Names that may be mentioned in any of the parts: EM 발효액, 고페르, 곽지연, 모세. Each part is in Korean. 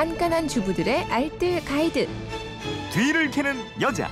깐깐한 주부들의 알뜰 가이드. 뒤를 캐는 여자.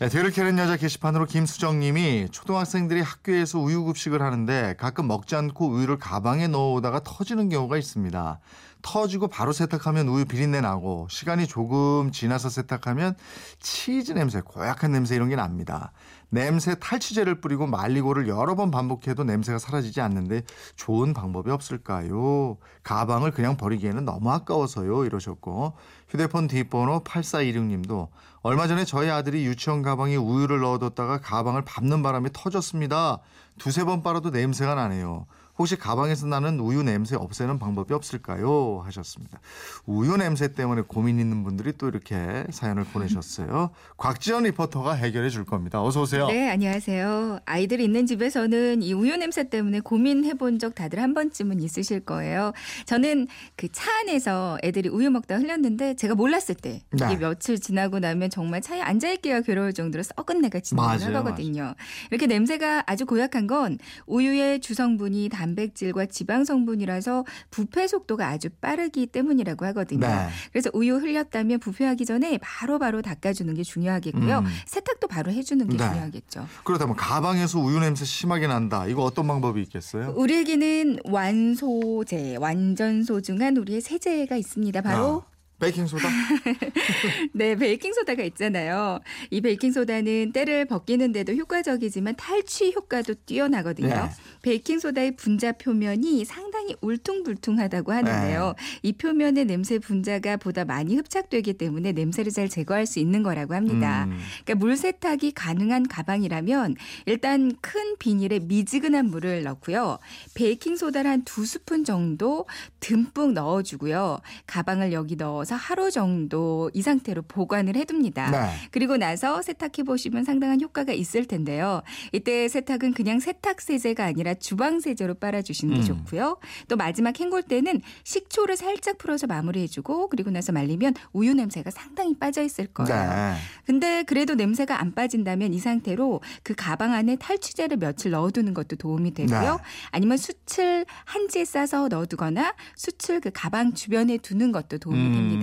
네, 뒤를 캐는 여자 게시판으로 김수정님이 초등학생들이 학교에서 우유급식을 하는데 가끔 먹지 않고 우유를 가방에 넣어오다가 터지는 경우가 있습니다. 터지고 바로 세탁하면 우유 비린내 나고 시간이 조금 지나서 세탁하면 치즈 냄새, 고약한 냄새 이런 게 납니다. 냄새 탈취제를 뿌리고 말리고를 여러 번 반복해도 냄새가 사라지지 않는데 좋은 방법이 없을까요? 가방을 그냥 버리기에는 너무 아까워서요. 이러셨고 휴대폰 뒷번호 8426님도 얼마 전에 저희 아들이 유치원 가방에 우유를 넣어뒀다가 가방을 밟는 바람에 터졌습니다. 두세 번 빨아도 냄새가 나네요. 혹시 가방에서 나는 우유 냄새 없애는 방법이 없을까요? 하셨습니다. 우유 냄새 때문에 고민 있는 분들이 또 이렇게 사연을 보내셨어요. 곽지연 리포터가 해결해 줄 겁니다. 어서 오세요. 네, 안녕하세요. 아이들이 있는 집에서는 이 우유 냄새 때문에 고민해본 적 다들 한 번쯤은 있으실 거예요. 저는 그 차 안에서 애들이 우유 먹다 흘렸는데 제가 몰랐을 때 네. 이게 며칠 지나고 나면 정말 차에 앉아있기가 괴로울 정도로 썩은 내가 진동을 하거든요. 맞아요. 이렇게 냄새가 아주 고약한 건 우유의 주성분이 다 단백질과 지방 성분이라서 부패 속도가 아주 빠르기 때문이라고 하거든요. 네. 그래서 우유 흘렸다면 부패하기 전에 바로바로 닦아주는 게 중요하겠고요. 세탁도 바로 해주는 게 네. 중요하겠죠. 그렇다면 가방에서 우유 냄새 심하게 난다. 이거 어떤 방법이 있겠어요? 우리에게는 완소제, 완전 소중한 우리의 세제가 있습니다. 바로 베이킹소다? 네, 베이킹소다가 있잖아요. 이 베이킹소다는 때를 벗기는데도 효과적이지만 탈취 효과도 뛰어나거든요. 네. 베이킹소다의 분자 표면이 상당히 울퉁불퉁하다고 하는데요. 네. 이 표면의 냄새 분자가 보다 많이 흡착되기 때문에 냄새를 잘 제거할 수 있는 거라고 합니다. 그러니까 물 세탁이 가능한 가방이라면 일단 큰 비닐에 미지근한 물을 넣고요. 베이킹소다를 한 2스푼 정도 듬뿍 넣어주고요. 가방을 여기 넣어서 하루 정도 이 상태로 보관을 해둡니다. 네. 그리고 나서 세탁해보시면 상당한 효과가 있을 텐데요. 이때 세탁은 그냥 세탁세제가 아니라 주방세제로 빨아주시는 게 좋고요. 또 마지막 헹굴 때는 식초를 살짝 풀어서 마무리해주고 그리고 나서 말리면 우유 냄새가 상당히 빠져있을 거예요. 네. 근데 그래도 냄새가 안 빠진다면 이 상태로 그 가방 안에 탈취제를 며칠 넣어두는 것도 도움이 되고요. 네. 아니면 수칠 한지에 싸서 넣어두거나 수칠 그 가방 주변에 두는 것도 도움이 됩니다.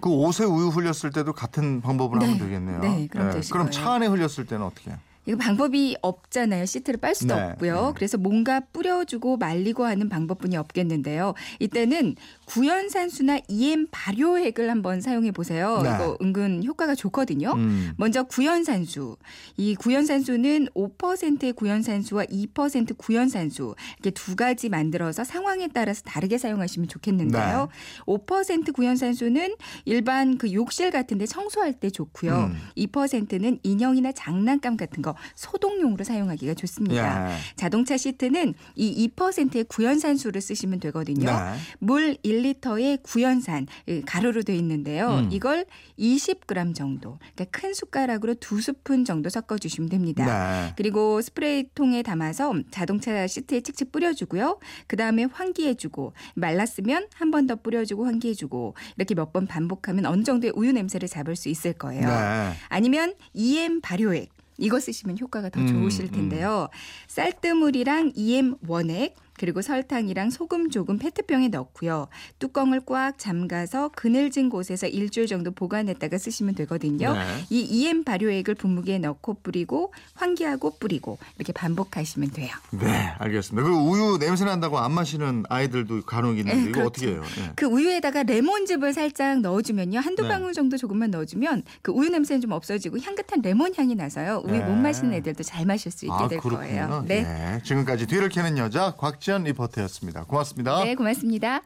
그 옷에 우유 흘렸을 때도 같은 방법을 네. 하면 되겠네요. 네, 그럼 되실 거예요. 그럼 차 안에 흘렸을 때는 어떻게 해요? 이거 방법이 없잖아요. 시트를 빨 수도 네, 없고요. 네. 그래서 뭔가 뿌려주고 말리고 하는 방법뿐이 없겠는데요. 이때는 구연산수나 EM 발효액을 한번 사용해 보세요. 네. 이거 은근 효과가 좋거든요. 먼저 구연산수. 이 구연산수는 5%의 구연산수와 2% 구연산수 이렇게 두 가지 만들어서 상황에 따라서 다르게 사용하시면 좋겠는데요. 네. 5% 구연산수는 일반 그 욕실 같은 데 청소할 때 좋고요. 2%는 인형이나 장난감 같은 거 소독용으로 사용하기가 좋습니다. 예. 자동차 시트는 이 2%의 구연산수를 쓰시면 되거든요. 네. 물 1리터의 구연산 가루로 되어 있는데요. 이걸 20g 정도 그러니까 큰 숟가락으로 2스푼 정도 섞어주시면 됩니다. 네. 그리고 스프레이 통에 담아서 자동차 시트에 칙칙 뿌려주고요. 그다음에 환기해주고 말랐으면 한 번 더 뿌려주고 환기해주고 이렇게 몇 번 반복하면 어느 정도의 우유 냄새를 잡을 수 있을 거예요. 네. 아니면 EM 발효액. 이거 쓰시면 효과가 더 좋으실 텐데요. 쌀뜨물이랑 EM 원액 그리고 설탕이랑 소금 조금 페트병에 넣고요. 뚜껑을 꽉 잠가서 그늘진 곳에서 일주일 정도 보관했다가 쓰시면 되거든요. 네. 이 EM 발효액을 분무기에 넣고 뿌리고 환기하고 뿌리고 이렇게 반복하시면 돼요. 네, 알겠습니다. 그 우유 냄새 난다고 안 마시는 아이들도 간혹 있는데 네, 이거 그렇죠. 어떻게 해요? 네. 그 우유에다가 레몬즙을 살짝 넣어주면요. 한두 네. 방울 정도 조금만 넣어주면 그 우유 냄새는 좀 없어지고 향긋한 레몬 향이 나서요. 우유 네. 못 마시는 애들도 잘 마실 수 있게 될 그렇구나. 거예요. 네. 네, 지금까지 뒤를 캐는 여자 곽지연 리포터였습니다. 고맙습니다. 네, 고맙습니다.